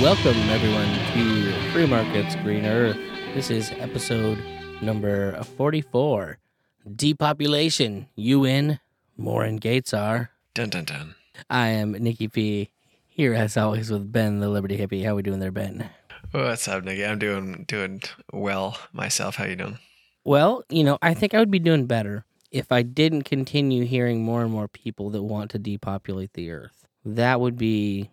Welcome, everyone, to Free Markets Green Earth. This is episode number 44, Depopulation, UN, Moore and Gates are. Dun, dun, dun. I am Nikki P, here as always with Ben the Liberty Hippie. How we doing there, Ben? What's up, Nikki? I'm doing well myself. How you doing? Well, you know, I think I would be doing better if I didn't continue hearing more and more people that want to depopulate the earth. That would be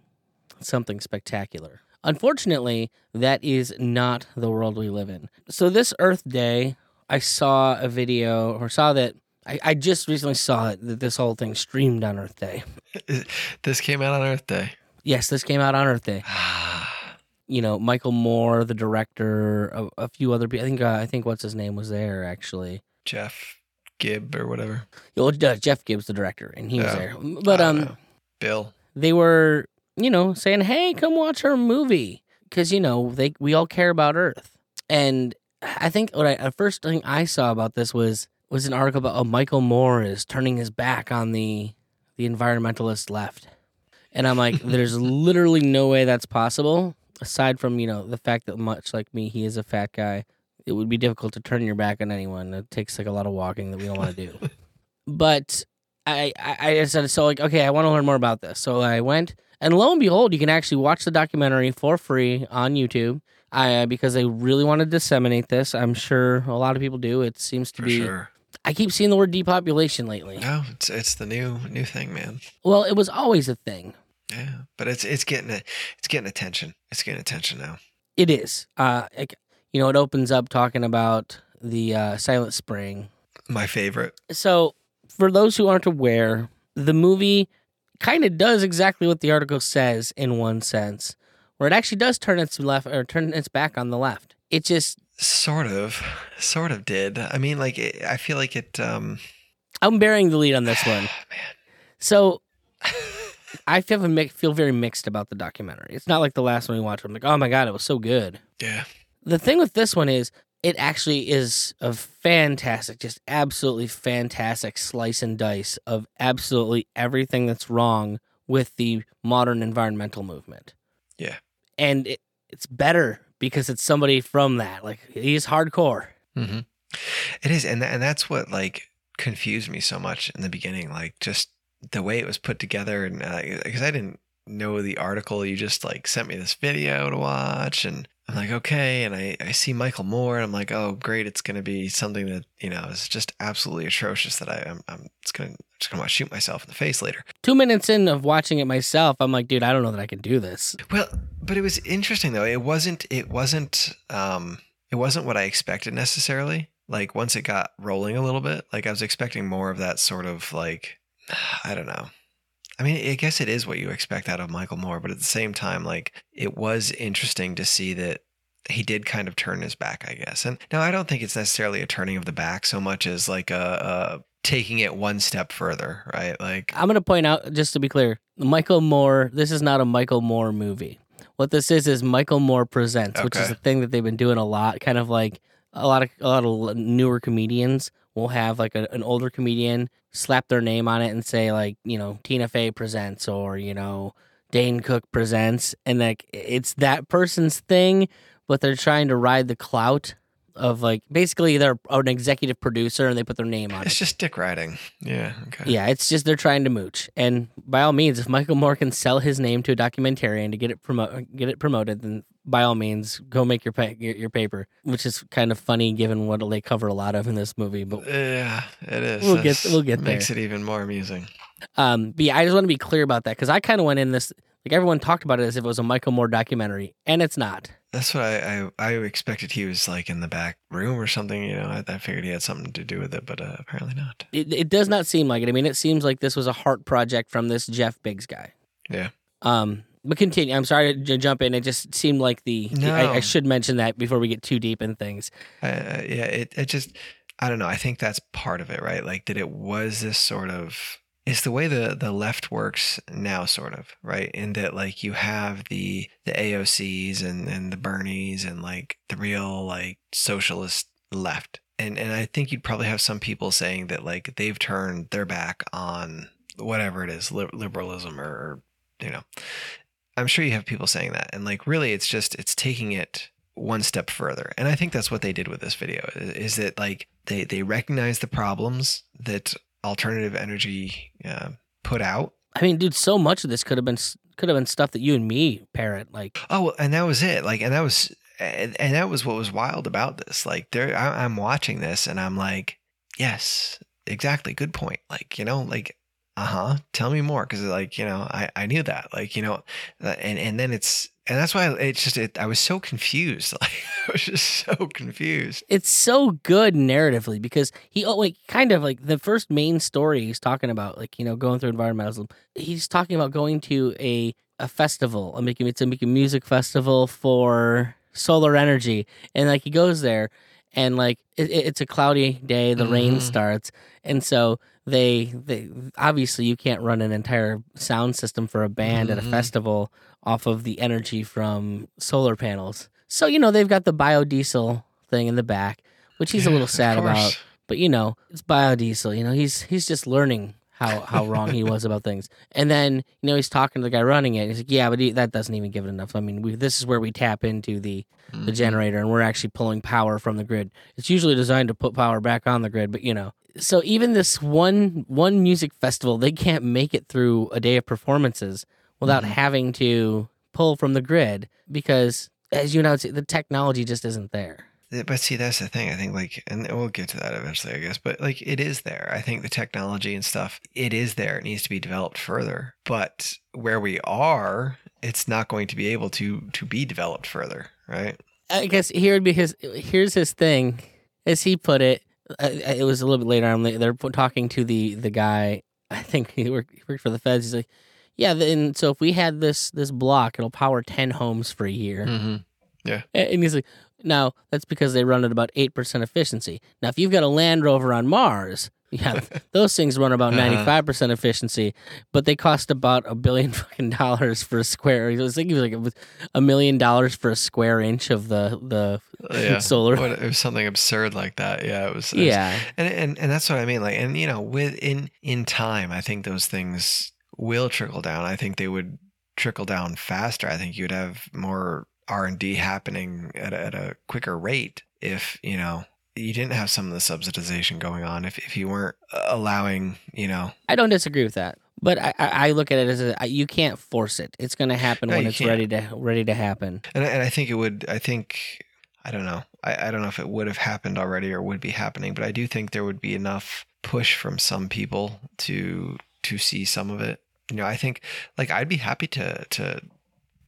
something spectacular. Unfortunately, that is not the world we live in. So this Earth Day, I saw a video, or saw that, I just recently saw it, that this whole thing streamed on Earth Day. This came out on Earth Day? Yes, this came out on Earth Day. You know, Michael Moore, the director, a few other people, I think what's his name was there, actually. Jeff Gibbs or whatever. Well, Jeff Gibbs, the director, and he was there. But Bill. They were, you know, saying, hey, come watch our movie, because, you know, we all care about Earth. And I think the first thing I saw about this was an article about Michael Moore is turning his back on the environmentalist left. And I'm like, there's literally no way that's possible, aside from, you know, the fact that much like me, he is a fat guy. It would be difficult to turn your back on anyone. It takes, like, a lot of walking that we don't want to do. But I decided, so, like, okay, I want to learn more about this. So I went. And lo and behold, you can actually watch the documentary for free on YouTube because they really want to disseminate this. I'm sure a lot of people do. It seems to be. Sure. I keep seeing the word depopulation lately. No, it's the new thing, man. Well, it was always a thing. Yeah, but it's getting attention. It's getting attention now. It is. You know, it opens up talking about the Silent Spring. My favorite. So, for those who aren't aware, the movie kind of does exactly what the article says in one sense, where it actually does turn its back on the left. It just sort of did. I mean, like, I feel like it. I'm burying the lead on this one, man. So I feel very mixed about the documentary. It's not like the last one we watched. I'm like, oh my god, it was so good. Yeah. The thing with this one is, it actually is a fantastic, just absolutely fantastic slice and dice of absolutely everything that's wrong with the modern environmental movement. Yeah. And it's better because it's somebody from that. Like, he's hardcore. Mm-hmm. It is. And that's what, like, confused me so much in the beginning. Like, just the way it was put together. And because I didn't know the article. You just, like, sent me this video to watch, and I'm like, okay, and I see Michael Moore, and I'm like, oh, great, it's going to be something that, you know, is just absolutely atrocious that I'm just going to want to shoot myself in the face later. 2 minutes in of watching it myself, I'm like, dude, I don't know that I can do this. Well, but it was interesting, though. It wasn't what I expected necessarily. Like, once it got rolling a little bit, like, I was expecting more of that sort of, like, I don't know. I mean, I guess it is what you expect out of Michael Moore, but at the same time, like, it was interesting to see that he did kind of turn his back, I guess. And now I don't think it's necessarily a turning of the back so much as like a taking it one step further, right? Like, I'm going to point out, just to be clear, Michael Moore, this is not a Michael Moore movie. What this is Michael Moore Presents, okay, which is a thing that they've been doing a lot, kind of like a lot of newer comedians will have like an older comedian slap their name on it and say, like, you know, Tina Fey presents, or, you know, Dane Cook presents, and like it's that person's thing, but they're trying to ride the clout of, like, basically they're an executive producer and they put their name on it. It's just dick riding. Yeah. Okay. Yeah, it's just they're trying to mooch. And by all means, if Michael Moore can sell his name to a documentarian to get it promoted, then by all means, go make your paper, which is kind of funny given what they cover a lot of in this movie. But yeah, it is. We'll get there. Makes it even more amusing. But yeah, I just want to be clear about that, because I kind of went in this, like, everyone talked about it as if it was a Michael Moore documentary, and it's not. That's what I expected. He was like in the back room or something. You know, I figured he had something to do with it, but apparently not. It does not seem like it. I mean, it seems like this was a heart project from this Jeff Biggs guy. Yeah. But continue. I'm sorry to jump in. It just seemed like I should mention that before we get too deep in things. Yeah, it just, I don't know. I think that's part of it, right? Like, that it was this sort of, it's the way the left works now, sort of, right? In that, like, you have the AOCs and the Bernies and, like, the real, like, socialist left. And I think you'd probably have some people saying that, like, they've turned their back on whatever it is, liberalism or, you know, I'm sure you have people saying that. And like, really, it's just, it's taking it one step further. And I think that's what they did with this video, is that like they recognize the problems that alternative energy put out. I mean, dude, so much of this could have been stuff that you and me parent, like, oh, well, and that was it. Like, and that was what was wild about this. Like, there, I'm watching this and I'm like, yes, exactly. Good point. Like, you know, like, tell me more. Cause like, you know, I knew that, like, you know, and then it's, and that's why it's just, I was so confused. Like, I was just so confused. It's so good narratively because he, like, kind of like the first main story he's talking about, like, you know, going through environmentalism. He's talking about going to a festival, a music festival for solar energy. And like, he goes there and like, it's a cloudy day, the rain starts. And so they obviously, you can't run an entire sound system for a band at a festival off of the energy from solar panels. So, you know, they've got the biodiesel thing in the back, which he's a little sad about. But, you know, it's biodiesel. You know, he's just learning how wrong he was about things. And then, you know, he's talking to the guy running it. He's like, yeah, but that doesn't even give it enough. I mean, this is where we tap into the generator, and we're actually pulling power from the grid. It's usually designed to put power back on the grid, but, you know. So even this one music festival, they can't make it through a day of performances without having to pull from the grid, because, as you know, the technology just isn't there. But see, that's the thing. I think, like, and we'll get to that eventually, I guess, but like, it is there. I think the technology and stuff, it is there. It needs to be developed further. But where we are, it's not going to be able to be developed further, right? I guess here's his thing, as he put it. It was a little bit later on. They're talking to the guy. I think he worked for the feds. He's like, yeah, and so if we had this block, it'll power 10 homes for a year. Mm-hmm. Yeah. And he's like, now, that's because they run at about 8% efficiency. Now, if you've got a Land Rover on Mars, yeah, those things run about 95% efficiency, but they cost about $1 billion for a square. He was thinking it was $1 million for a square inch of the solar. It was something absurd like that. Yeah, it was. And that's what I mean. Like, and you know, in time, I think those things will trickle down. I think they would trickle down faster. I think you'd have more R&D happening at a quicker rate if, you know, you didn't have some of the subsidization going on, if you weren't allowing, you know. I don't disagree with that, but I look at it as you can't force it. It's going to happen when it's ready to happen. And I think it would. I think, I don't know. I don't know if it would have happened already or would be happening, but I do think there would be enough push from some people to see some of it. You know, I think, like, I'd be happy to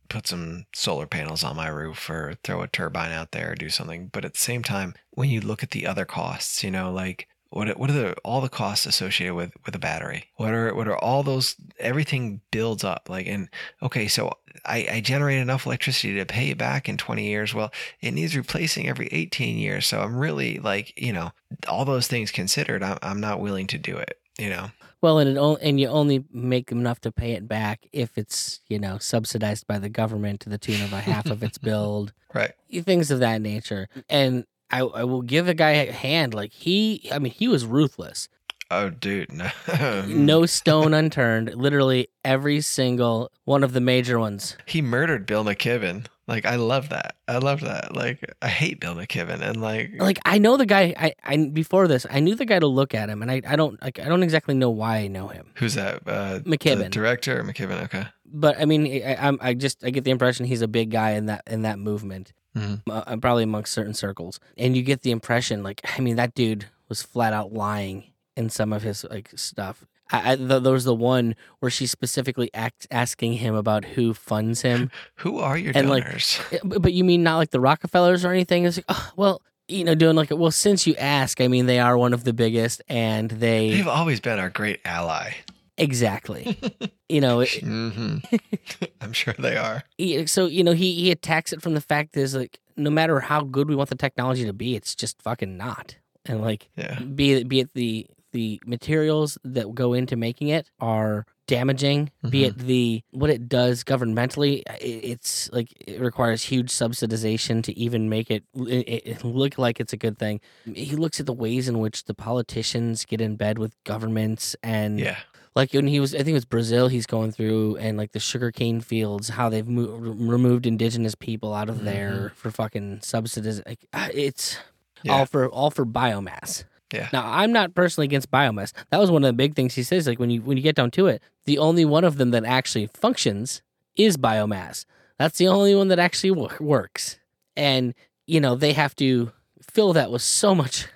put some solar panels on my roof or throw a turbine out there or do something. But at the same time, when you look at the other costs, you know, like what are all the costs associated with a battery? What are all those, everything builds up, like, and okay, so I generate enough electricity to pay back in 20 years. Well, it needs replacing every 18 years. So I'm really, like, you know, all those things considered, I'm not willing to do it, you know? Well, and you only make enough to pay it back if it's, you know, subsidized by the government to the tune of a half of its build. Right. Things of that nature. And I will give the guy a hand. Like, he was ruthless. Oh, dude. No, no stone unturned. Literally every single one of the major ones. He murdered Bill McKibben. Like, I love that. Like, I hate Bill McKibben, and like I know the guy. I before this, I knew the guy to look at him, and I don't exactly know why I know him. Who's that? McKibben, the director, or McKibben. Okay, but I mean, I get the impression he's a big guy in that movement, probably amongst certain circles, and you get the impression, like, I mean, that dude was flat out lying in some of his, like, stuff. There was the one where she's specifically asking him about who funds him. Who are your donors? Like, but you mean not like the Rockefellers or anything? It's like, oh, well, you know, doing like, well, since you ask, I mean, they are one of the biggest, and they've always been our great ally. Exactly. You know, I'm sure they are. So, you know, he attacks it from the fact that is, like, no matter how good we want the technology to be, it's just fucking not. And like, be it the materials that go into making it are damaging, be it what it does governmentally. It's like, it requires huge subsidization to even make it look like it's a good thing. He looks at the ways in which the politicians get in bed with governments and Like when he was, I think it was Brazil, he's going through and like the sugarcane fields, how they've removed indigenous people out of there for fucking subsidies. Like, it's all for biomass. Yeah. Now I'm not personally against biomass. That was one of the big things he says. Like when you get down to it, the only one of them that actually functions is biomass. That's the only one that actually works. And you know they have to fill that with so much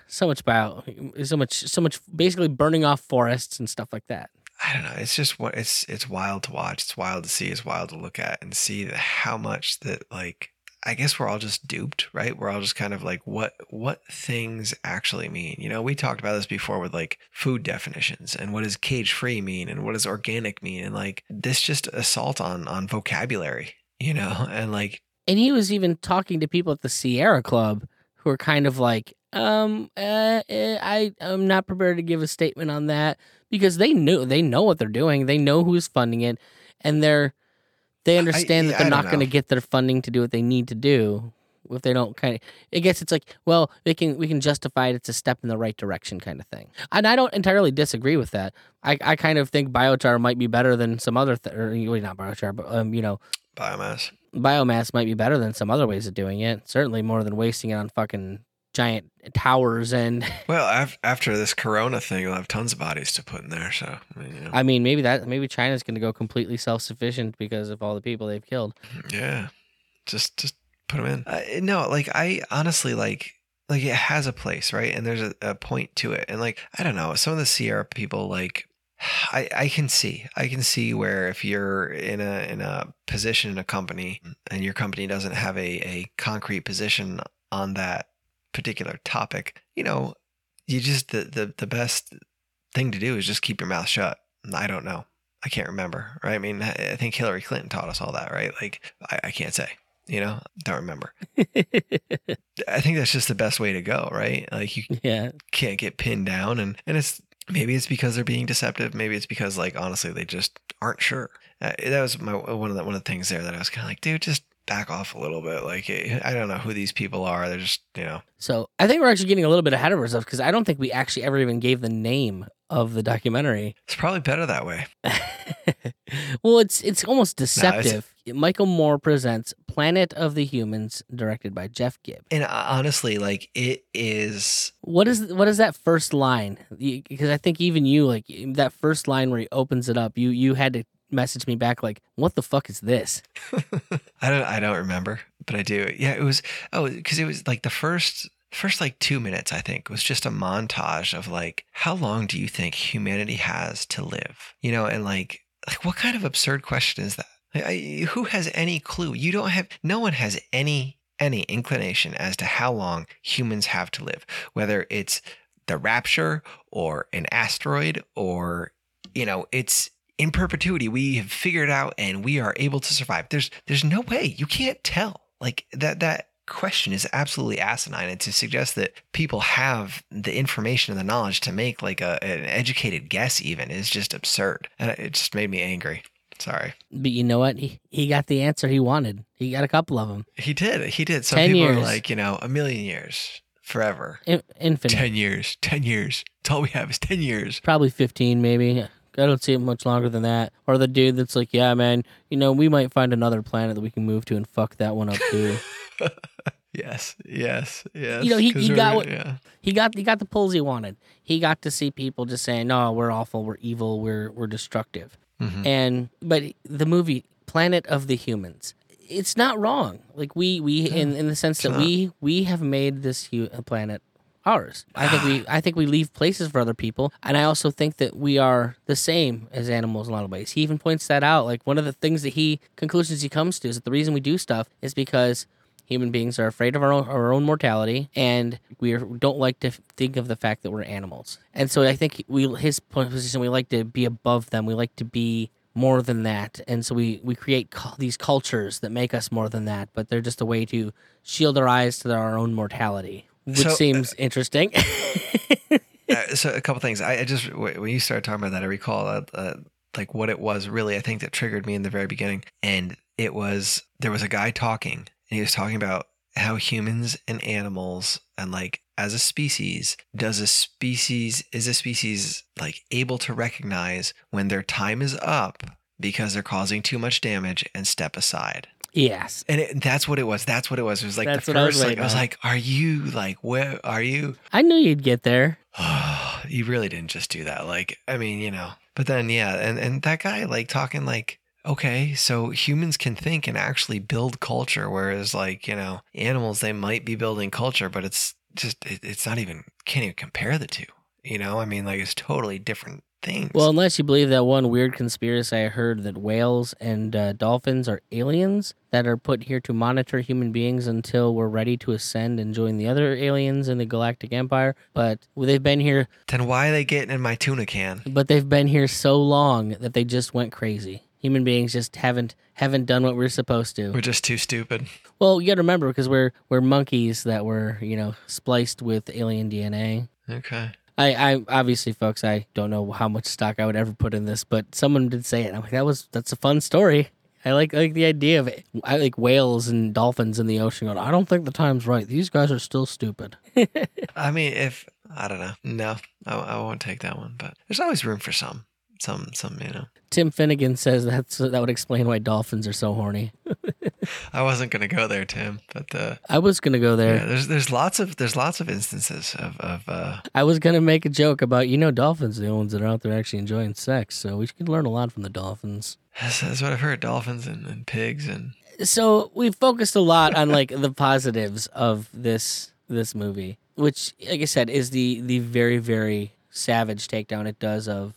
basically burning off forests and stuff like that. I don't know. It's just what it's wild to watch. It's wild to see. It's wild to look at and see how much that like. I guess we're all just duped, right? We're all just kind of like, what things actually mean? You know, we talked about this before with like food definitions and what does cage-free mean and what does organic mean? And like this just assault on vocabulary, you know, and like. And he was even talking to people at the Sierra Club who are kind of like, I'm not prepared to give a statement on that because they know what they're doing. They know who's funding it and they understand that they're not going to get their funding to do what they need to do if they don't kind of. I guess it's like, well, we can justify it. It's a step in the right direction, kind of thing. And I don't entirely disagree with that. I kind of think biochar might be better than some other, not biochar, but biomass. Biomass might be better than some other ways of doing it. Certainly more than wasting it on fucking giant towers and. Well, after this Corona thing, we'll have tons of bodies to put in there. So I mean, maybe China's going to go completely self-sufficient because of all the people they've killed. Yeah, just put them in. No, like I honestly like it has a place, right? And there's a point to it. And like I don't know, some of the Sierra people like. I can see where if you're in a position in a company and your company doesn't have a concrete position on that particular topic, you know, you just the best thing to do is just keep your mouth shut. I don't know. I can't remember. Right? I mean, I think Hillary Clinton taught us all that, right? Like I can't say. You know, don't remember. I think that's just the best way to go, right? Like you can't get pinned down, and it's. Maybe it's because they're being deceptive. Maybe it's because, like, honestly, they just aren't sure. That was one of the things there that I was kind of like, dude, just back off a little bit. Like, I don't know who these people are. They're just, you know. So I think we're actually getting a little bit ahead of ourselves because I don't think we actually ever even gave the name of the documentary. It's probably better that way. Well, it's almost deceptive. No, Michael Moore presents Planet of the Humans, directed by Jeff Gibbs. And honestly, like it is. What is that first line? Because I think even you like that first line where he opens it up. You had to message me back like, "What the fuck is this?" I don't remember, but I do. Yeah, it was. Oh, because it was like the first like 2 minutes. I think was just a montage of like, how long do you think humanity has to live? You know, and like what kind of absurd question is that? Who has any clue? You don't have. No one has any inclination as to how long humans have to live, whether it's the rapture or an asteroid or, you know, it's in perpetuity. We have figured out and we are able to survive. There's no way you can't tell. Like that question is absolutely asinine, and to suggest that people have the information and the knowledge to make like an educated guess even is just absurd, and it just made me angry. Sorry. But you know what? He got the answer he wanted. He got a couple of them. He did. Some people are like, you know, 1,000,000 years, forever. Infinite. 10 years. It's all we have is 10 years. Probably 15 maybe. I don't see it much longer than that. Or the dude that's like, yeah, man, you know, we might find another planet that we can move to and fuck that one up too. Yes. You know, he got the pulls he wanted. He got to see people just saying, no, we're awful, we're evil, we're destructive. Mm-hmm. But the movie Planet of the Humans, it's not wrong. Like in the sense that we have made this planet ours. I think we leave places for other people, and I also think that we are the same as animals in a lot of ways. He even points that out. Like one of the things that conclusions he comes to is that the reason we do stuff is because human beings are afraid of our own mortality, and we don't like to think of the fact that we're animals. And so I think his position, we like to be above them. We like to be more than that. And so we create these cultures that make us more than that, but they're just a way to shield our eyes to our own mortality, which seems interesting. So a couple things. I just, when you started talking about that, I recall like what it was really, I think, that triggered me in the very beginning. And it was, there was a guy talking. And he was talking about how humans and animals and like as a species, is a species like able to recognize when their time is up because they're causing too much damage and step aside? Yes. And that's what it was. It was like that's the first, I was like, are you like, where are you? I knew you'd get there. You really didn't just do that. Like, I mean, you know, but then, yeah. And that guy like talking like, okay, so humans can think and actually build culture, whereas like, you know, animals, they might be building culture, but it's just, it's not even, can't even compare the two, you know? I mean, like it's totally different things. Well, unless you believe that one weird conspiracy I heard that whales and dolphins are aliens that are put here to monitor human beings until we're ready to ascend and join the other aliens in the galactic empire. But they've been here. Then why are they getting in my tuna can? But they've been here so long that they just went crazy. Human beings just haven't done what we're supposed to. We're just too stupid. Well, you got to remember because we're monkeys that were, you know, spliced with alien DNA. Okay. I obviously, folks, I don't know how much stock I would ever put in this, but someone did say it. I'm like, that's a fun story. I like the idea of it. I like whales and dolphins in the ocean going, I don't think the time's right. These guys are still stupid. I mean, I don't know. No, I won't take that one, but there's always room for some, you know. Tim Finnegan says that would explain why dolphins are so horny. I wasn't gonna go there, Tim, but I was gonna go there. Yeah, there's lots of instances of. I was gonna make a joke about dolphins are the ones that are out there actually enjoying sex, so we could learn a lot from the dolphins. That's what I've heard. Dolphins and pigs and. So we focused a lot on like the positives of this movie, which, like I said, is the very very savage takedown it does of.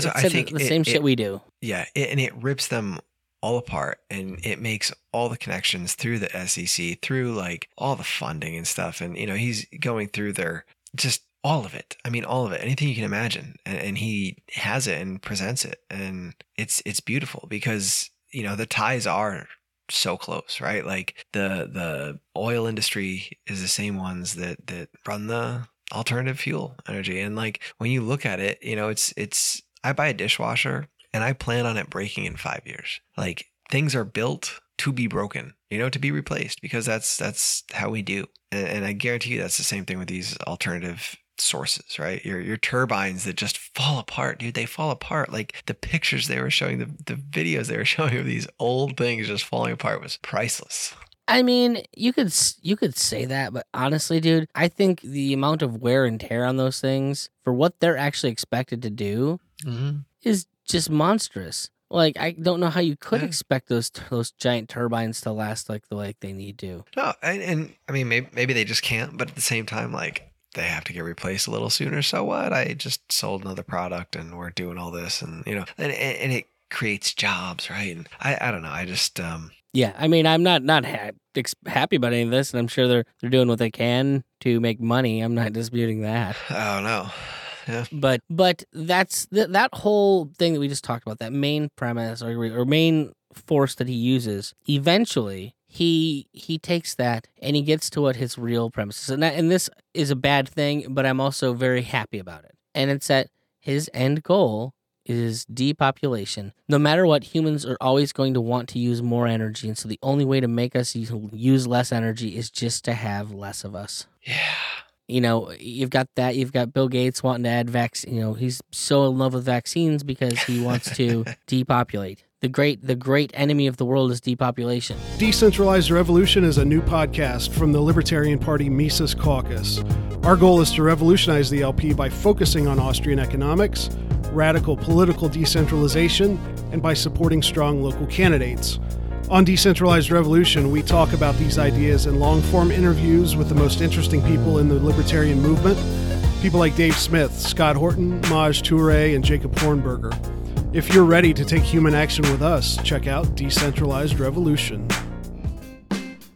So I think the same shit we do. Yeah, and it rips them all apart, and it makes all the connections through the SEC, through like all the funding and stuff, and he's going through their just all of it. I mean, all of it, anything you can imagine, and he has it and presents it, and it's beautiful because the ties are so close, right? Like the oil industry is the same ones that run the alternative fuel energy, and like when you look at it, it's. I buy a dishwasher and I plan on it breaking in 5 years. Like things are built to be broken, to be replaced, because that's how we do. And I guarantee you that's the same thing with these alternative sources, right? Your turbines that just fall apart, dude, they fall apart. Like the pictures they were showing, the videos they were showing of these old things just falling apart was priceless. I mean, you could say that, but honestly, dude, I think the amount of wear and tear on those things for what they're actually expected to do is just monstrous. Like, I don't know how you could expect those giant turbines to last like the way they need to. No, and I mean, maybe they just can't, but at the same time, like, they have to get replaced a little sooner. So what? I just sold another product and we're doing all this and it creates jobs, right? And I don't know. I just... Yeah, I mean, I'm not happy about any of this, and I'm sure they're doing what they can to make money. I'm not disputing that. Oh, no. Yeah. But that's that whole thing that we just talked about, that main premise or main force that he uses, eventually he takes that and he gets to what his real premise is. And this is a bad thing, but I'm also very happy about it. And it's that his end goal is depopulation. No matter what, humans are always going to want to use more energy, and so the only way to make us use less energy is just to have less of us. Yeah. You've got that. You've got Bill Gates wanting to add vaccine. He's so in love with vaccines because he wants to depopulate. The great enemy of the world is depopulation. Decentralized Revolution is a new podcast from the Libertarian Party Mises Caucus. Our goal is to revolutionize the LP by focusing on Austrian economics, radical political decentralization, and by supporting strong local candidates. On Decentralized Revolution, we talk about these ideas in long-form interviews with the most interesting people in the libertarian movement, people like Dave Smith, Scott Horton, Maj Touré, and Jacob Hornberger. If you're ready to take human action with us, check out Decentralized Revolution.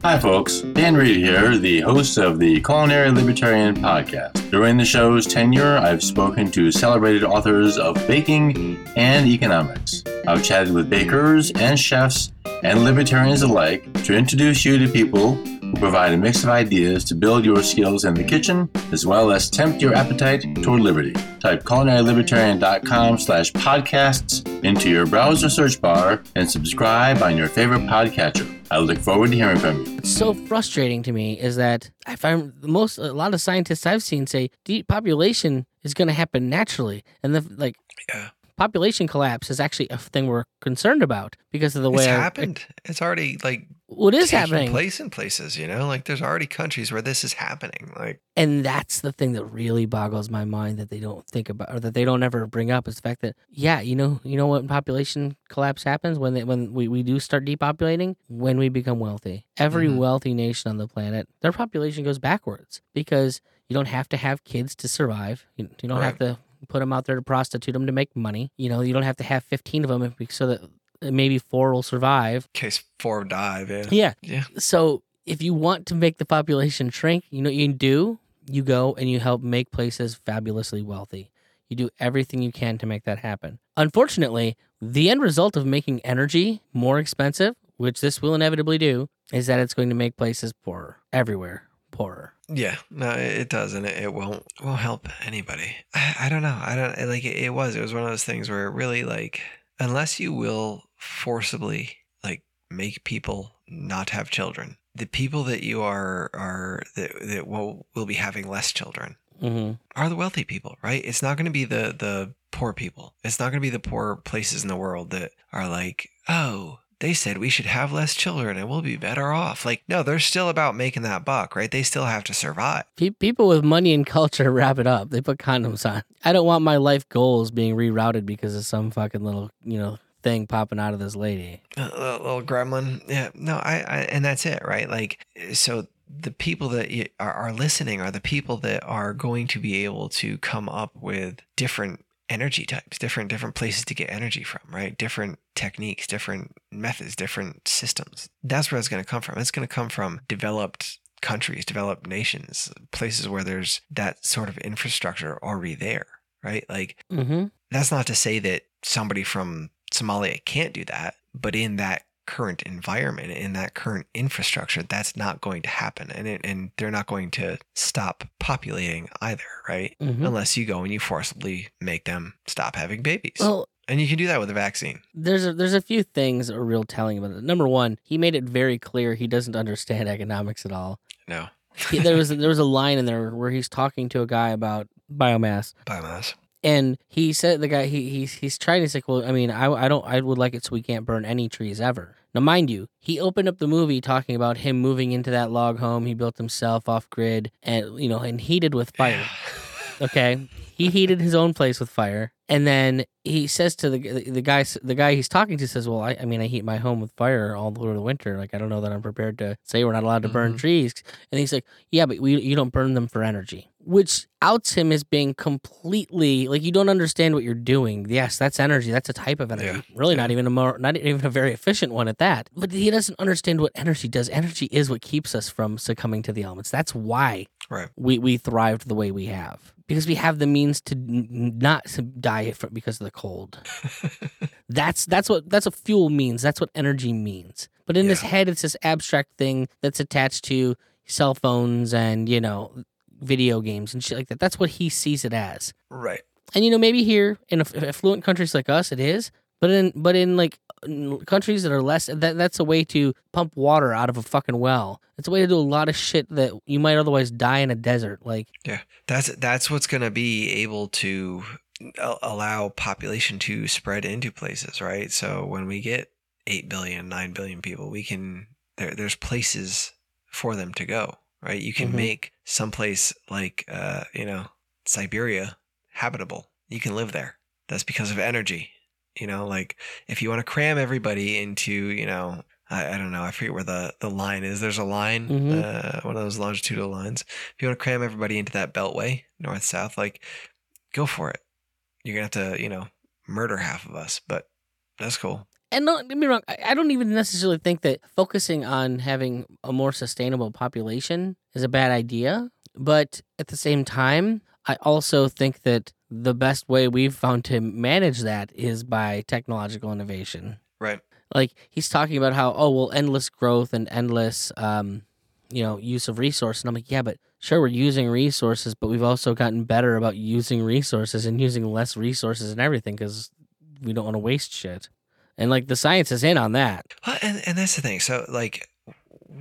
Hi, folks. Dan Reed here, the host of the Culinary Libertarian Podcast. During the show's tenure, I've spoken to celebrated authors of baking and economics. I've chatted with bakers and chefs and libertarians alike to introduce you to people provide a mix of ideas to build your skills in the kitchen, as well as tempt your appetite toward liberty. Type culinarylibertarian.com/podcasts into your browser search bar and subscribe on your favorite podcatcher. I look forward to hearing from you. It's so frustrating to me is that I find a lot of scientists I've seen say depopulation is going to happen naturally, and population collapse is actually a thing we're concerned about because of the way it's happened. It's already happening in places. There's already countries where this is happening. And that's the thing that really boggles my mind that they don't think about or that they don't ever bring up is the fact that when population collapse happens, when we do start depopulating, when we become wealthy, every wealthy nation on the planet, their population goes backwards because you don't have to have kids to survive. You don't have to put them out there to prostitute them to make money. You don't have to have 15 of them so that maybe 4 will survive. In case 4 die, man. Yeah. So if you want to make the population shrink, you know what you do? You go and you help make places fabulously wealthy. You do everything you can to make that happen. Unfortunately, the end result of making energy more expensive, which this will inevitably do, is that it's going to make places poorer. Everywhere poorer. Yeah, no, it doesn't. It won't help anybody. I don't know. I don't like it. It was one of those things where it really unless you will forcibly make people not have children, the people that you will be having less children are the wealthy people, right? It's not going to be the poor people. It's not going to be the poor places in the world that are they said we should have less children and we'll be better off. No, they're still about making that buck, right? They still have to survive. People with money and culture wrap it up. They put condoms on. I don't want my life goals being rerouted because of some fucking little, thing popping out of this lady. A little gremlin. Yeah. No, I and that's it, right? So the people that are listening are the people that are going to be able to come up with different energy types, different places to get energy from, right? Different techniques, different methods, different systems. That's where it's going to come from. It's going to come from developed countries, developed nations, places where there's that sort of infrastructure already there, right? That's not to say that somebody from Somalia can't do that, but in that current environment, in that current infrastructure, that's not going to happen, and they're not going to stop populating either, right? Unless you go and you forcibly make them stop having babies. Well, and you can do that with a vaccine. There's a few things that are real telling about it. Number one, he made it very clear he doesn't understand economics at all. No. there was a line in there where he's talking to a guy about biomass. And he said, the guy, he's trying to say, I would like it so we can't burn any trees ever. Now, mind you, he opened up the movie talking about him moving into that log home he built himself off grid and heated with fire. Yeah. Okay. He heated his own place with fire. And then he says to the guy he's talking to says, well, I heat my home with fire all through the winter. I don't know that I'm prepared to say we're not allowed to burn trees. And he's like, yeah, but you don't burn them for energy, which outs him as being completely you don't understand what you're doing. Yes, that's energy. That's a type of energy. Yeah. Really, yeah. not even a very efficient one at that. But he doesn't understand what energy does. Energy is what keeps us from succumbing to the elements. That's why we thrived the way we have. Because we have the means to not die because of the cold. That's what fuel means. That's what energy means. But in his head, it's this abstract thing that's attached to cell phones and video games and shit like that. That's what he sees it as. Right. And maybe here in affluent countries like us, it is. But in countries that are less, that's a way to pump water out of a fucking well. It's a way to do a lot of shit that you might otherwise die in a desert. That's what's going to be able to allow population to spread into places, right? So when we get 8 billion, 9 billion people, we can there's places for them to go, right? You can make someplace Siberia habitable. You can live there. That's because of energy. If you want to cram everybody into, I don't know, I forget where the line is. There's a line, one of those longitudinal lines. If you want to cram everybody into that beltway, north, south, go for it. You're going to have to, murder half of us, but that's cool. And don't get me wrong, I don't even necessarily think that focusing on having a more sustainable population is a bad idea. But at the same time, I also think that the best way we've found to manage that is by technological innovation. Right. He's talking about how, endless growth and endless you know, use of resources. And I'm like, yeah, but sure, we're using resources, but we've also gotten better about using resources and using less resources and everything because we don't want to waste shit. And, like, the science is in on that. And that's the thing. So, like,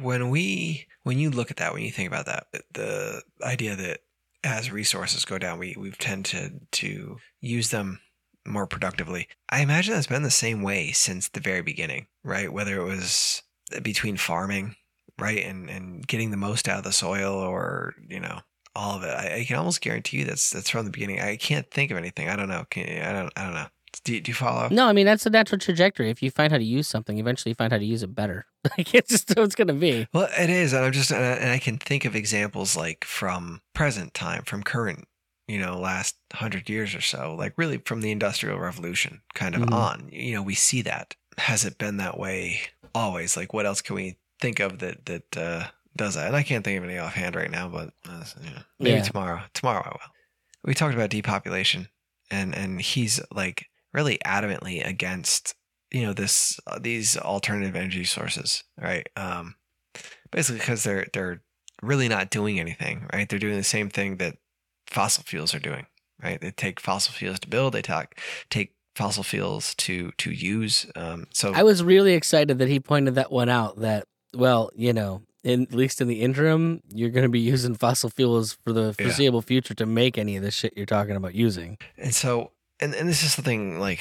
when you look at that, when you think about that, the idea that as resources go down, we tend to use them more productively. I imagine that's been the same way since the very beginning, right? Whether it was between farming, right, and getting the most out of the soil, or, you know, all of it. I can almost guarantee you that's from the beginning. I can't think of anything. I don't know. I don't know. Do you follow? No, I mean, that's the natural trajectory. If you find how to use something, eventually you find how to use it better. Like, it's just how it's going to be. Well, it is. And I can think of examples, like, from present time, from current, you know, last 100 years or so, like, really from the Industrial Revolution kind of on, you know, we see that. Has it been that way always? Like, what else can we think of that does that? And I can't think of any offhand right now, but you know, maybe tomorrow. Tomorrow I will. We talked about depopulation, and he's, like, really adamantly against, you know, these alternative energy sources, right? Basically because they're really not doing anything, right? They're doing the same thing that fossil fuels are doing, right? They take fossil fuels to build. They take fossil fuels to use. So I was really excited that he pointed that one out. That, well, you know, at least in the interim, you're going to be using fossil fuels for the foreseeable future to make any of this shit you're talking about using. And so, and this is something, like,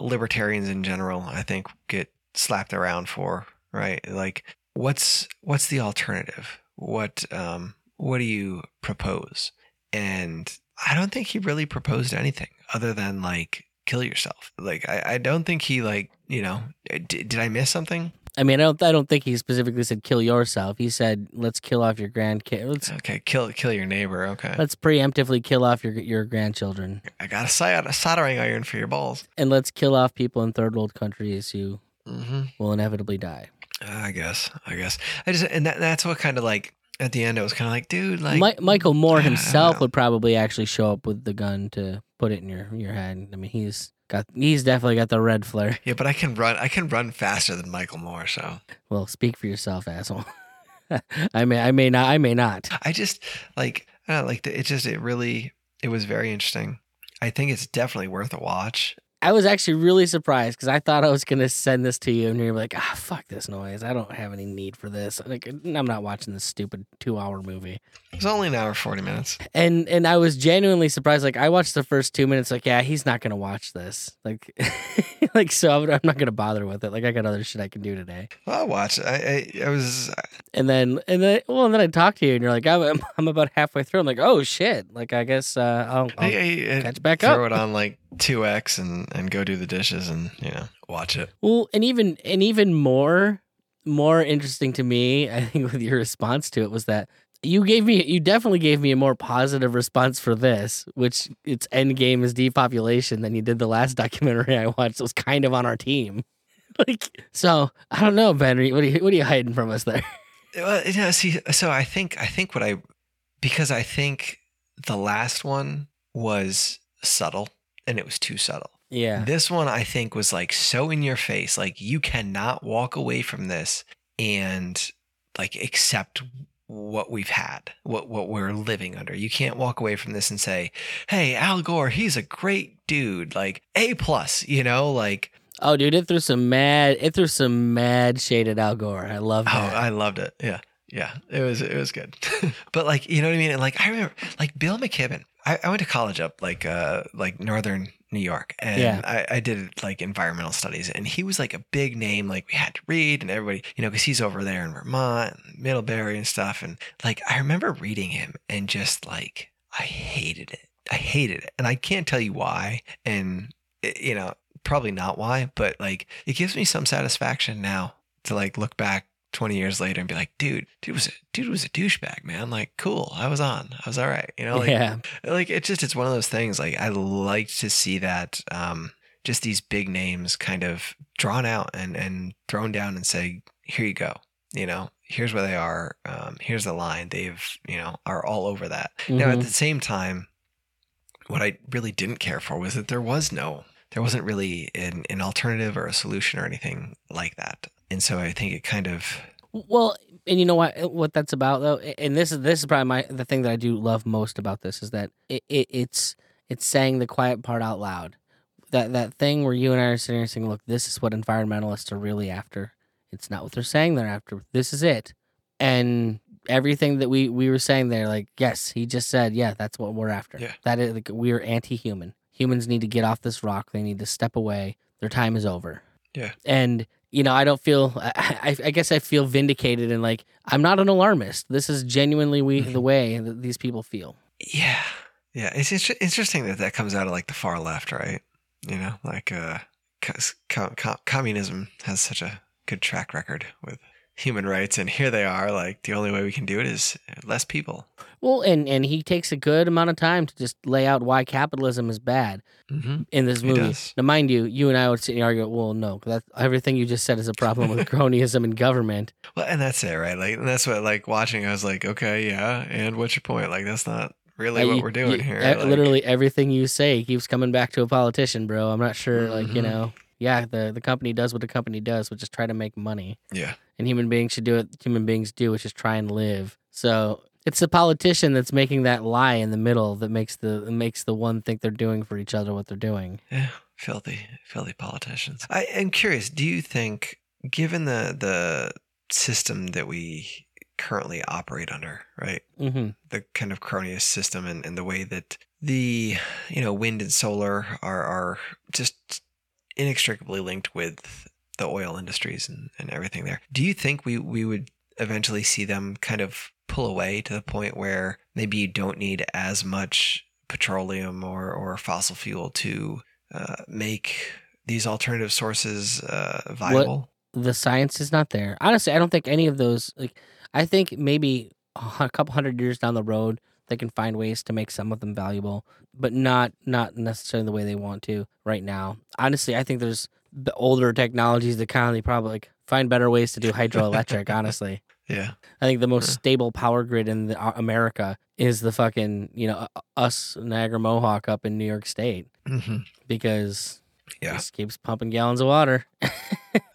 libertarians in general, I think, get slapped around for, right? Like, what's the alternative? What do you propose? And I don't think he really proposed anything other than, like, kill yourself. Like, I don't think he, like, you know, did I miss something? I mean, I don't think he specifically said kill yourself. He said, let's kill off your grandkids. Okay, kill your neighbor. Okay. Let's preemptively kill off your grandchildren. I got a soldering iron for your balls. And let's kill off people in third world countries who will inevitably die. I guess. That's what kind of, like, at the end, it was kind of like, dude, like... Michael Moore himself would probably actually show up with the gun to put it in your head. I mean, he's definitely got the red flare. Yeah, but I can run faster than Michael Moore, so. Well, speak for yourself, asshole. I may not. I just, like, I don't know, like, it was very interesting. I think it's definitely worth a watch. I was actually really surprised because I thought I was going to send this to you and you're like, fuck this noise. I don't have any need for this. Like, I'm not watching this stupid 2-hour movie. It's only an hour, 40 minutes. And I was genuinely surprised. Like, I watched the first 2 minutes, like, yeah, he's not going to watch this. Like, like, so I'm not going to bother with it. Like, I got other shit I can do today. Well, I'll watch it. I was. And then I talked to you and you're like, I'm about halfway through. I'm like, oh shit. Like, I guess I'll catch back up. Throw it on, like, 2X and go do the dishes and, you know, watch it. Well, and even more interesting to me, I think, with your response to it was that you definitely gave me a more positive response for this, which its end game is depopulation, than you did the last documentary I watched. It was kind of on our team. Like, so I don't know, Ben, what are you hiding from us there? Well, you know, see, so I think because I think the last one was subtle and it was too subtle. Yeah. This one, I think, was, like, so in your face, like, you cannot walk away from this and, like, accept what we've had, what we're living under. You can't walk away from this and say, hey, Al Gore, he's a great dude, like, A+, you know, like. Oh, dude, it threw some mad shade at Al Gore. I love that. Oh, I loved it. Yeah. Yeah. It was good. But, like, you know what I mean? And, like, I remember, like, Bill McKibben, I went to college up, like Northern New York, and I did, like, environmental studies, and he was, like, a big name, like, we had to read, and everybody, you know, because he's over there in Vermont, Middlebury and stuff, and, like, I remember reading him and just, like, I hated it, and I can't tell you why, and it, you know, probably not why, but, like, it gives me some satisfaction now to, like, look back 20 years later and be like, dude was a douchebag, man. Like, cool. I was all right. You know, like, like, it's just, it's one of those things. Like, I like to see that, just these big names kind of drawn out and thrown down and say, here you go, you know, here's where they are. Here's the line. They've, you know, are all over that. Mm-hmm. Now, at the same time, what I really didn't care for was that there wasn't really an alternative or a solution or anything like that. And so I think it kind of... Well, And you know what that's about, though? And this is probably the thing that I do love most about this is that it's saying the quiet part out loud. That thing where you and I are sitting here saying, look, this is what environmentalists are really after. It's not what they're saying they're after. This is it. And everything that we were saying there, like, yes, he just said, yeah, that's what we're after. Yeah. That is, like, we are anti-human. Humans need to get off this rock. They need to step away. Their time is over. Yeah. And, you know, I don't feel, I guess I feel vindicated and like, I'm not an alarmist. This is genuinely the way that these people feel. Yeah. Yeah. It's interesting that comes out of like the far left, right? You know, like communism has such a good track record with human rights, and here they are, like, the only way we can do it is less people. Well, and he takes a good amount of time to just lay out why capitalism is bad in this movie. Now, mind you and I would sit and argue, well, no, that's, everything you just said is a problem with cronyism and government. Well, and that's it, right? Like, and that's what, like, watching, I was like, okay, yeah, and what's your point? Like, that's not really what we're doing here. Literally everything you say keeps coming back to a politician, bro. I'm not sure, like, you know. Yeah, the company does what the company does, which is try to make money. Yeah. And human beings should do what human beings do, which is try and live. So it's the politician that's making that lie in the middle that makes the one think they're doing for each other what they're doing. Yeah, filthy politicians. I am curious, do you think, given the system that we currently operate under, right? Mm-hmm. The kind of cronyist system and the way that the, you know, wind and solar are just inextricably linked with the oil industries and everything there. Do you think we would eventually see them kind of pull away to the point where maybe you don't need as much petroleum or fossil fuel to make these alternative sources viable? What, the science is not there. Honestly, I don't think any of those, like, I think maybe a couple hundred years down the road, they can find ways to make some of them valuable, but not necessarily the way they want to right now. Honestly, I think there's the older technologies that currently probably like find better ways to do hydroelectric, honestly. Yeah. I think the most stable power grid in America is the fucking, you know, us Niagara Mohawk up in New York State because it just keeps pumping gallons of water.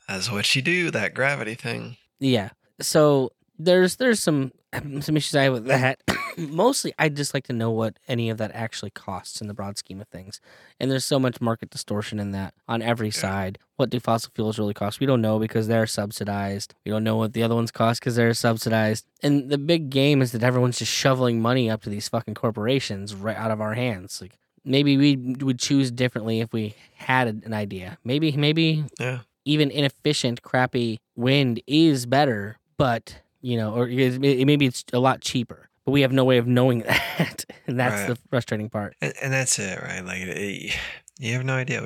That's what you do, that gravity thing. Yeah. So there's some issues I have with that. Mostly, I'd just like to know what any of that actually costs in the broad scheme of things. And there's so much market distortion in that on every side. What do fossil fuels really cost? We don't know because they're subsidized. We don't know what the other ones cost because they're subsidized. And the big game is that everyone's just shoveling money up to these fucking corporations right out of our hands. Like, maybe we would choose differently if we had an idea. Maybe even inefficient, crappy wind is better, but, you know, or maybe it's a lot cheaper. But we have no way of knowing that, and that's the frustrating part. And that's it, right? Like, you have no idea.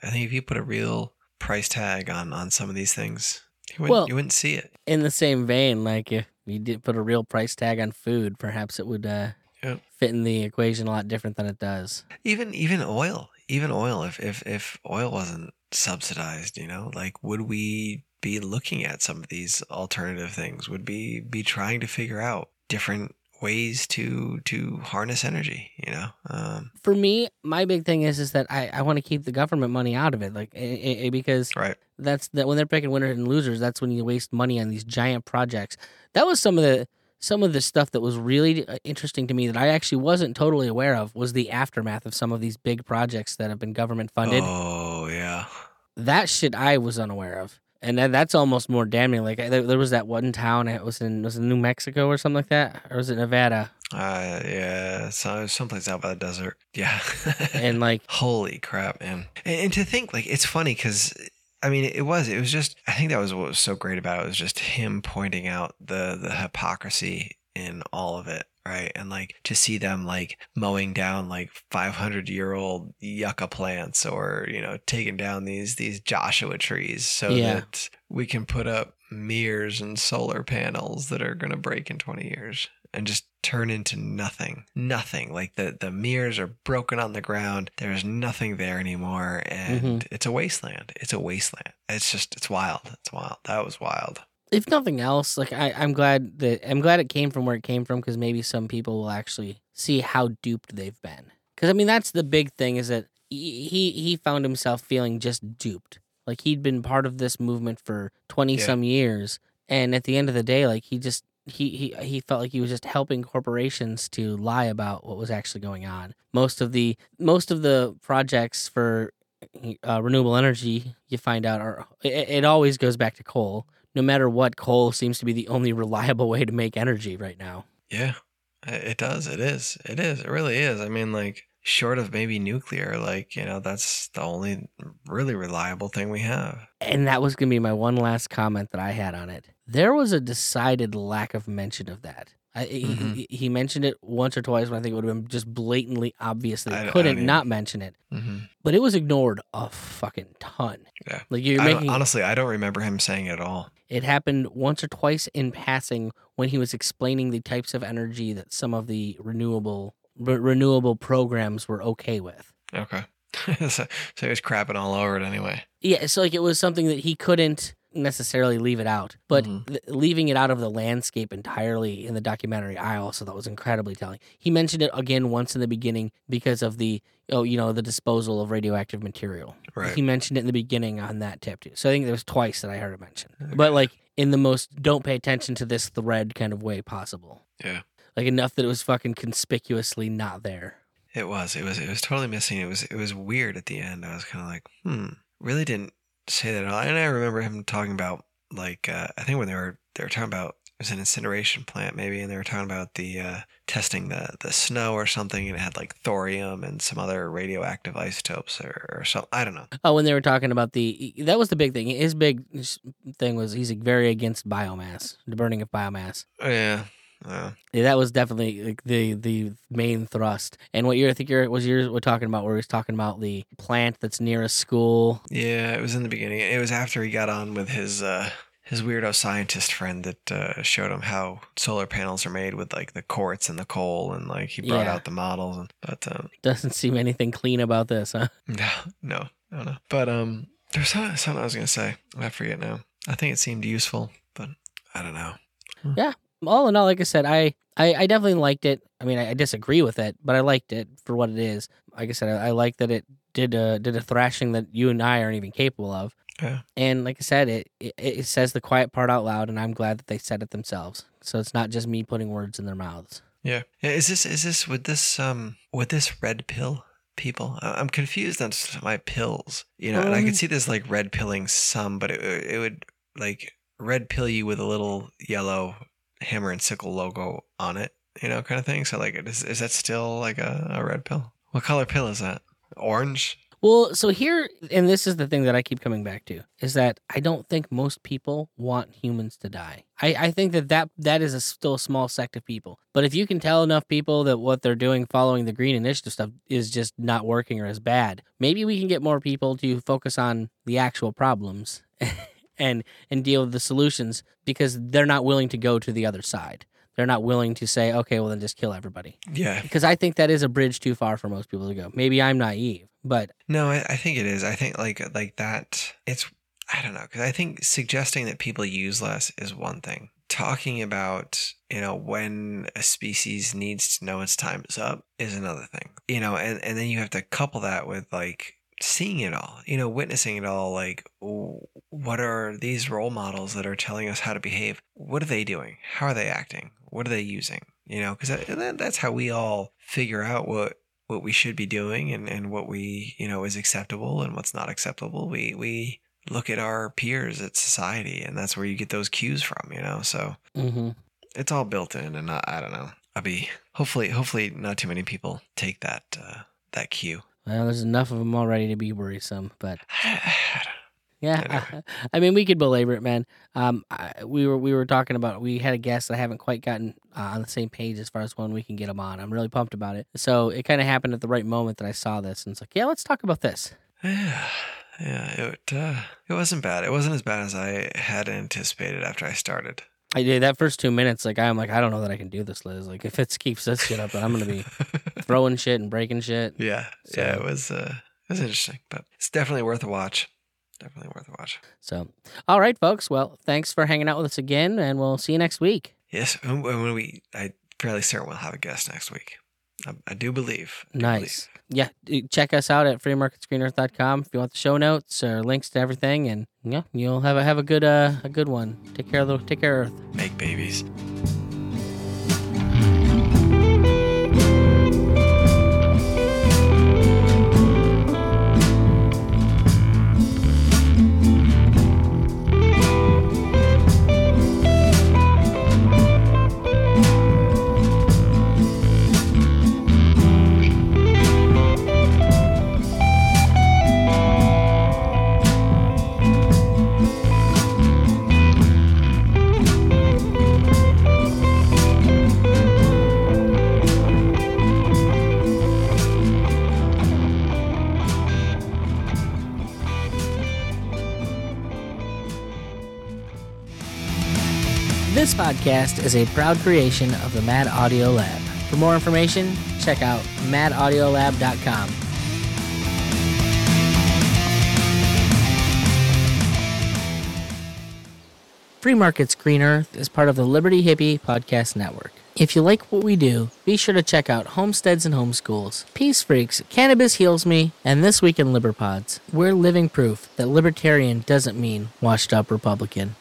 I think if you put a real price tag on some of these things, you wouldn't see it. In the same vein, like, if you did put a real price tag on food, perhaps it would fit in the equation a lot different than it does. Even oil. If oil wasn't subsidized, you know, like, would we be looking at some of these alternative things, would be trying to figure out different ways to harness energy, you know? For me, my big thing is that I want to keep the government money out of it, like, because that's when they're picking winners and losers, that's when you waste money on these giant projects. That was some of the stuff that was really interesting to me that I actually wasn't totally aware of was the aftermath of some of these big projects that have been government funded. Oh, yeah. That shit I was unaware of. And that's almost more damning. Like, there was that one town. It was in New Mexico or something like that, or was it Nevada? Yeah, so someplace out by the desert. Yeah, and like, holy crap, man! And to think, like, it's funny because, I mean, it was just. I think that was what was so great about it, was just him pointing out the hypocrisy in all of it, right? And like, to see them like mowing down like 500-year-old yucca plants, or, you know, taking down these Joshua trees that we can put up mirrors and solar panels that are gonna break in 20 years and just turn into nothing. Like, the mirrors are broken on the ground, there's nothing there anymore, and it's a wasteland. It's wild. That was wild. If nothing else, like, I'm glad it came from where it came from, because maybe some people will actually see how duped they've been. Because, I mean, that's the big thing, is that he found himself feeling just duped. Like, he'd been part of this movement for 20-some years, and at the end of the day, like, he just he felt like he was just helping corporations to lie about what was actually going on. Most of the projects for renewable energy, you find out, are it always goes back to coal. No matter what, coal seems to be the only reliable way to make energy right now. Yeah, it does. It is. It is. It really is. I mean, like, short of maybe nuclear, like, you know, that's the only really reliable thing we have. And that was going to be my one last comment that I had on it. There was a decided lack of mention of that. He mentioned it once or twice when I think it would have been just blatantly obvious that he couldn't not mention it. Mm-hmm. But it was ignored a fucking ton. Yeah. Like, honestly, I don't remember him saying it at all. It happened once or twice in passing when he was explaining the types of energy that some of the renewable programs were okay with. Okay. So he was crapping all over it anyway. Yeah, so like it was something that he couldn't necessarily leave it out, but leaving it out of the landscape entirely in the documentary, I also thought was incredibly telling. He mentioned it again once in the beginning because of the disposal of radioactive material. Right. He mentioned it in the beginning on that tip too. So I think there was twice that I heard it mentioned, but like in the most don't pay attention to this thread kind of way possible. Yeah. Like enough that it was fucking conspicuously not there. It was totally missing. It was weird at the end. I was kind of like, really didn't say that at all. And I remember him talking about, like, I think when they were talking about, it was an incineration plant maybe, and they were talking about the testing the snow or something, and it had like thorium and some other radioactive isotopes or something. I don't know. Oh, when they were talking about that was the big thing. His big thing was he's very against biomass, the burning of biomass. Oh, yeah. Yeah, that was definitely like the main thrust. And what we're talking about, where he was talking about the plant that's near a school. Yeah, it was in the beginning. It was after he got on with his weirdo scientist friend that showed him how solar panels are made with like the quartz and the coal, and like he brought out the models. But doesn't seem anything clean about this, huh? No, I don't know. But there's something I was gonna say. I forget now. I think it seemed useful, but I don't know. Yeah. All in all, like I said, I definitely liked it. I mean, I disagree with it, but I liked it for what it is. Like I said, I like that it did a thrashing that you and I aren't even capable of. Yeah. And like I said, it says the quiet part out loud, and I'm glad that they said it themselves. So it's not just me putting words in their mouths. Yeah. Would this red pill people? I'm confused on my pills, you know. And I could see this like red pilling some, but it would like red pill you with a little yellow hammer and sickle logo on it, you know, kind of thing. So like, is that still like a red pill? What color pill is that? Orange? Well, so here, and this is the thing that I keep coming back to, is that I don't think most people want humans to die. I think that is still a small sect of people. But if you can tell enough people that what they're doing following the Green Initiative stuff is just not working or is bad, maybe we can get more people to focus on the actual problems and deal with the solutions, because they're not willing to go to the other side. They're not willing to say, okay, well, then just kill everybody. Yeah. Because I think that is a bridge too far for most people to go. Maybe I'm naive, but... No, I think it is. I think like that, it's... I don't know. Because I think suggesting that people use less is one thing. Talking about, you know, when a species needs to know its time is up is another thing. You know, and then you have to couple that with like... seeing it all, you know, witnessing it all, like, what are these role models that are telling us how to behave? What are they doing? How are they acting? What are they using? You know, because that's how we all figure out what we should be doing and what we, you know, is acceptable and what's not acceptable. We look at our peers at society, and that's where you get those cues from, you know, so it's all built in. And I don't know. I'll be hopefully not too many people take that cue. Well, there's enough of them already to be worrisome, but yeah, I mean, we could belabor it, man. We were talking about, we had a guest that I haven't quite gotten on the same page as far as when we can get him on. I'm really pumped about it. So it kind of happened at the right moment that I saw this, and it's like, yeah, let's talk about this. Yeah, it wasn't bad. It wasn't as bad as I had anticipated after I started. I did that first 2 minutes. Like, I'm like, I don't know that I can do this, Liz. Like, if it keeps this shit up, then I'm gonna be throwing shit and breaking shit. Yeah, so, yeah, it was interesting, but it's definitely worth a watch. Definitely worth a watch. So, all right, folks. Well, thanks for hanging out with us again, and we'll see you next week. Yes, I fairly certain we'll have a guest next week. I do believe. Nice. Believe. yeah, check us out at freemarketscreenearth.com if you want the show notes or links to everything. And yeah, you'll have a good one. Take care, Earth. Make babies. This podcast is a proud creation of the Mad Audio Lab. For more information, check out madaudiolab.com. Free Markets Green Earth is part of the Liberty Hippie Podcast Network. If you like what we do, be sure to check out Homesteads and Homeschools, Peace Freaks, Cannabis Heals Me, and This Week in Liberpods. We're living proof that libertarian doesn't mean washed up Republican.